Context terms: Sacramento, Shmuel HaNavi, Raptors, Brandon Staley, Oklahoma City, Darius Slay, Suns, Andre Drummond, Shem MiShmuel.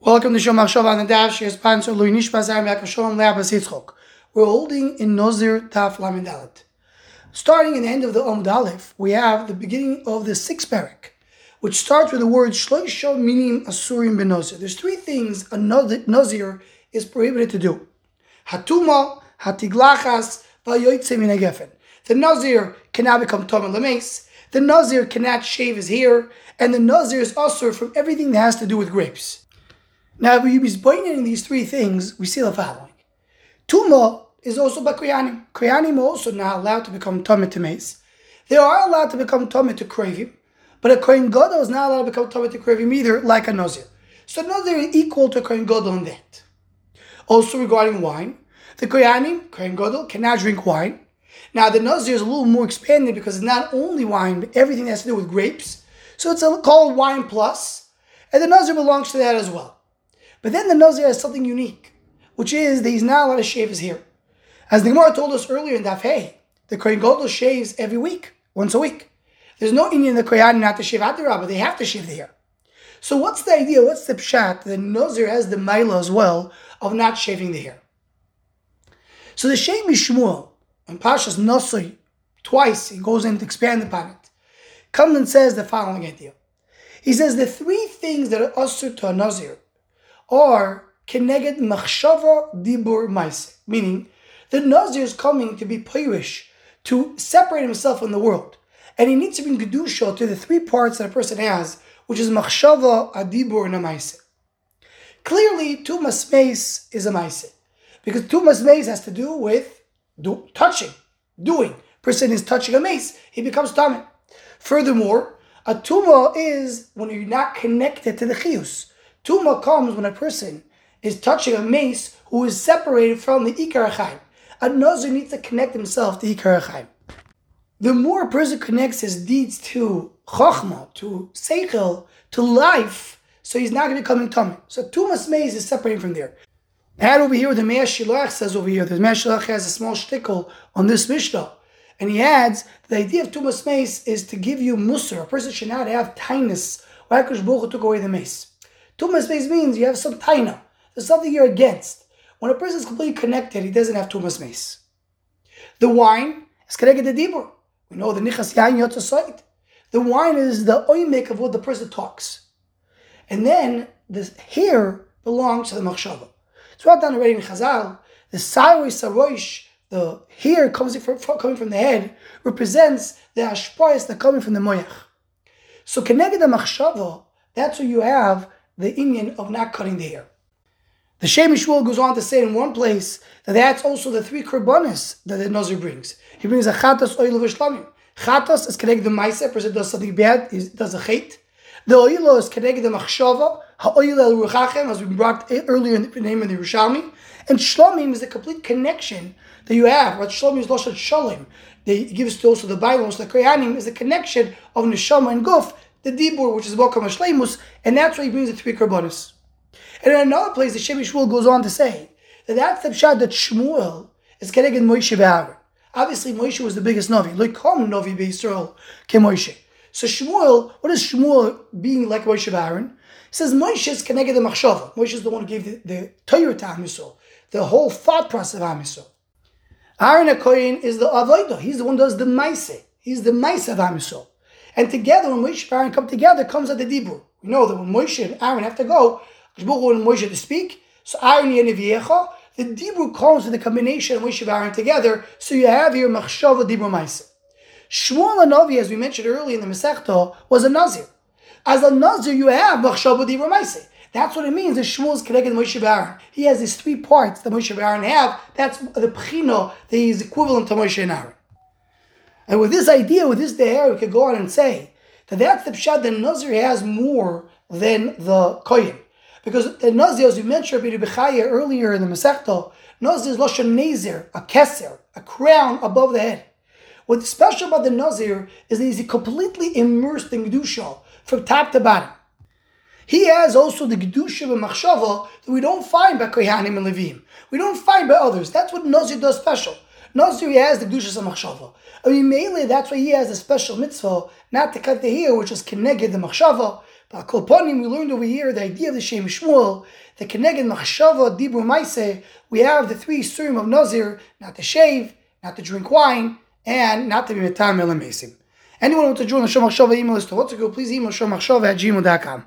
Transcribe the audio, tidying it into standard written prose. Welcome to Shom HaShova on the Daf. She is sponsor Lui Nishmas Aram Yaakov Shalom Le'Abbas Yitzchok. We're holding in Nozir Taf Lamed Aleph. Starting in the end of the Omd Aleph, we have the beginning of the sixth parak, which starts with the word Shloisho Minim Asurim Benozir. There's three things a Nozir is prohibited to do. Hatuma, Hatiglachas, Vayoytse Min HaGefen. The Nozir cannot become Tom and Lameis. The Nozir cannot shave his hair. And the Nozir is Asur from everything that has to do with grapes. Now, if we be pointing these three things, we see the following. Tumah is also by Koyanim. Koyanim are also not allowed to become Tomeh to Mace. They are allowed to become Tomeh to Krevim, but a Kohen Gadol is not allowed to become Tomeh to Krevim either, like a Nozir. So Nozir is equal to a Kohen Gadol in that. Also regarding wine, the Koyanim, Kohen Gadol, cannot drink wine. Now, the Nozir is a little more expanded because it's not only wine, but everything that has to do with grapes. So it's called wine plus, and the Nozir belongs to that as well. But then the Nozir has something unique, which is that he's not allowed to shave his hair. As the Gemara told us earlier in Daf Hey, the Kohen Gadol shaves every week, once a week. There's no Indian in the Koyanim not to shave Adarah, but they have to shave the hair. So what's the idea, what's the pshat? The Nozir has the Maila as well of not shaving the hair. So the Shem MiShmuel, and Pashas Nosoi, twice he goes in to expand upon it, comes and says the following idea. He says the three things that are asur to a Nozir are keneged machshava dibur ma'aseh, meaning the Nozir is coming to be pirish, to separate himself from the world, and he needs to bring kedusha to the three parts that a person has, which is machshava, adibur, and a ma'aseh. Clearly, tumas meis is a ma'aseh, because tumas meis has to do with touching, doing. Person is touching a meis, he becomes tameh. Furthermore, a tumah is when you're not connected to the chiyus. Tumah comes when a person is touching a mace who is separated from the Ikar HaChaim. A Nozir needs to connect himself to Ikar HaChaim. The more a person connects his deeds to Chochmah, to Seichel, to life, so he's not going to become Tameh. So Tumah's mace is separating from there. And over here, the Meir Shilach says over here, the Meir Shilach has a small shtickle on this Mishnah. And he adds, the idea of Tumah's mace is to give you Musar. A person should not have tightness. Why HaKadosh Baruch Hu took away the mace? Tumas meis means you have some taina. There's something you're against. When a person is completely connected, he doesn't have tumas meis. The wine is connected to dibur. We know the nichas yain yotzasait. The wine is the oimek of what the person talks. And then the hair belongs to the machshava. It's brought down already in Chazal. The saroi saroish, the hair coming from the head, represents the hashpoyas that coming from the moyach. So connected to machshava, that's what you have the inyan of not cutting the hair. The Shem MiShmuel goes on to say in one place that that's also the three korbanos that the Nozir brings. He brings a chatas, oil, v'shlamim. Chatas is connected to ma'aseh, a person does something bad, he does a chait. The oil is connected to machshava, ha'oil el ruchachem, as we brought earlier in the name of the Yerushalmi. And shlamim is the complete connection that you have. What shlamim is loshat shalim. They gives to also the Bible, so the Koyanim is the connection of neshama and guf, the dibur, which is Bokham HaShleimus, and that's why he brings the three korbanos. And in another place, the Shem MiShmuel goes on to say that that's the pshat that Shmuel is connected Moshe ve'Aaron. Obviously, Moshe was the biggest Novi. Like Kom Novi beYisrael ke Moshe. So Shmuel, what is Shmuel being like Moshe ve'Aaron? He says Moshe is connected to Machshava. Moshe is the one who gave the Torah to Am Yisrael, the whole thought process of Am Yisrael. Aaron HaKoyin is the Avodah. He's the one who does the Maaseh. He's the Maaseh of Am Yisrael. And together, when Moshe and Aaron come together, comes out the dibur. We know that when Moshe and Aaron have to go, Hashem wanted Moshe to speak, so Aaron Yeneviecha, the dibur comes with the combination of Moshe and Aaron together, so you have here Machshava Dibur Ma'aseh. Shmuel HaNavi, as we mentioned earlier in the Masechta, was a Nazir. As a Nazir, you have Machshava Dibur Ma'aseh. That's what it means that Shmuel is connected to Moshe and Aaron. He has these three parts that Moshe and Aaron have. That's the Pchino that is equivalent to Moshe and Aaron. And with this idea, with this deher, we could go on and say that that's the pshat that Nozir has more than the Kohen. Because the Nozir, as we mentioned earlier in the Masechta, Nozir is Loshen Nazir, a keser, a crown above the head. What's special about the Nozir is that he's completely immersed in Kedusha from top to bottom. He has also the Kedusha and Machshava that we don't find by Kohanim and Levim. We don't find by others. That's what Nozir does special. Nozir has the Kedushas HaMachshava. I mean, mainly that's why he has a special mitzvah, not to cut the hair, which is Keneged the Machshava. Kolponim, we learned over here the idea of the Shem MiShmuel, the Keneged Machshava Dibur Maiseh. We have the three surim of Nazir, not to shave, not to drink wine, and not to be metam elamesim. Anyone who wants to join the Shom Machshava email list to WhatsApp, please email shommachshava@gmail.com.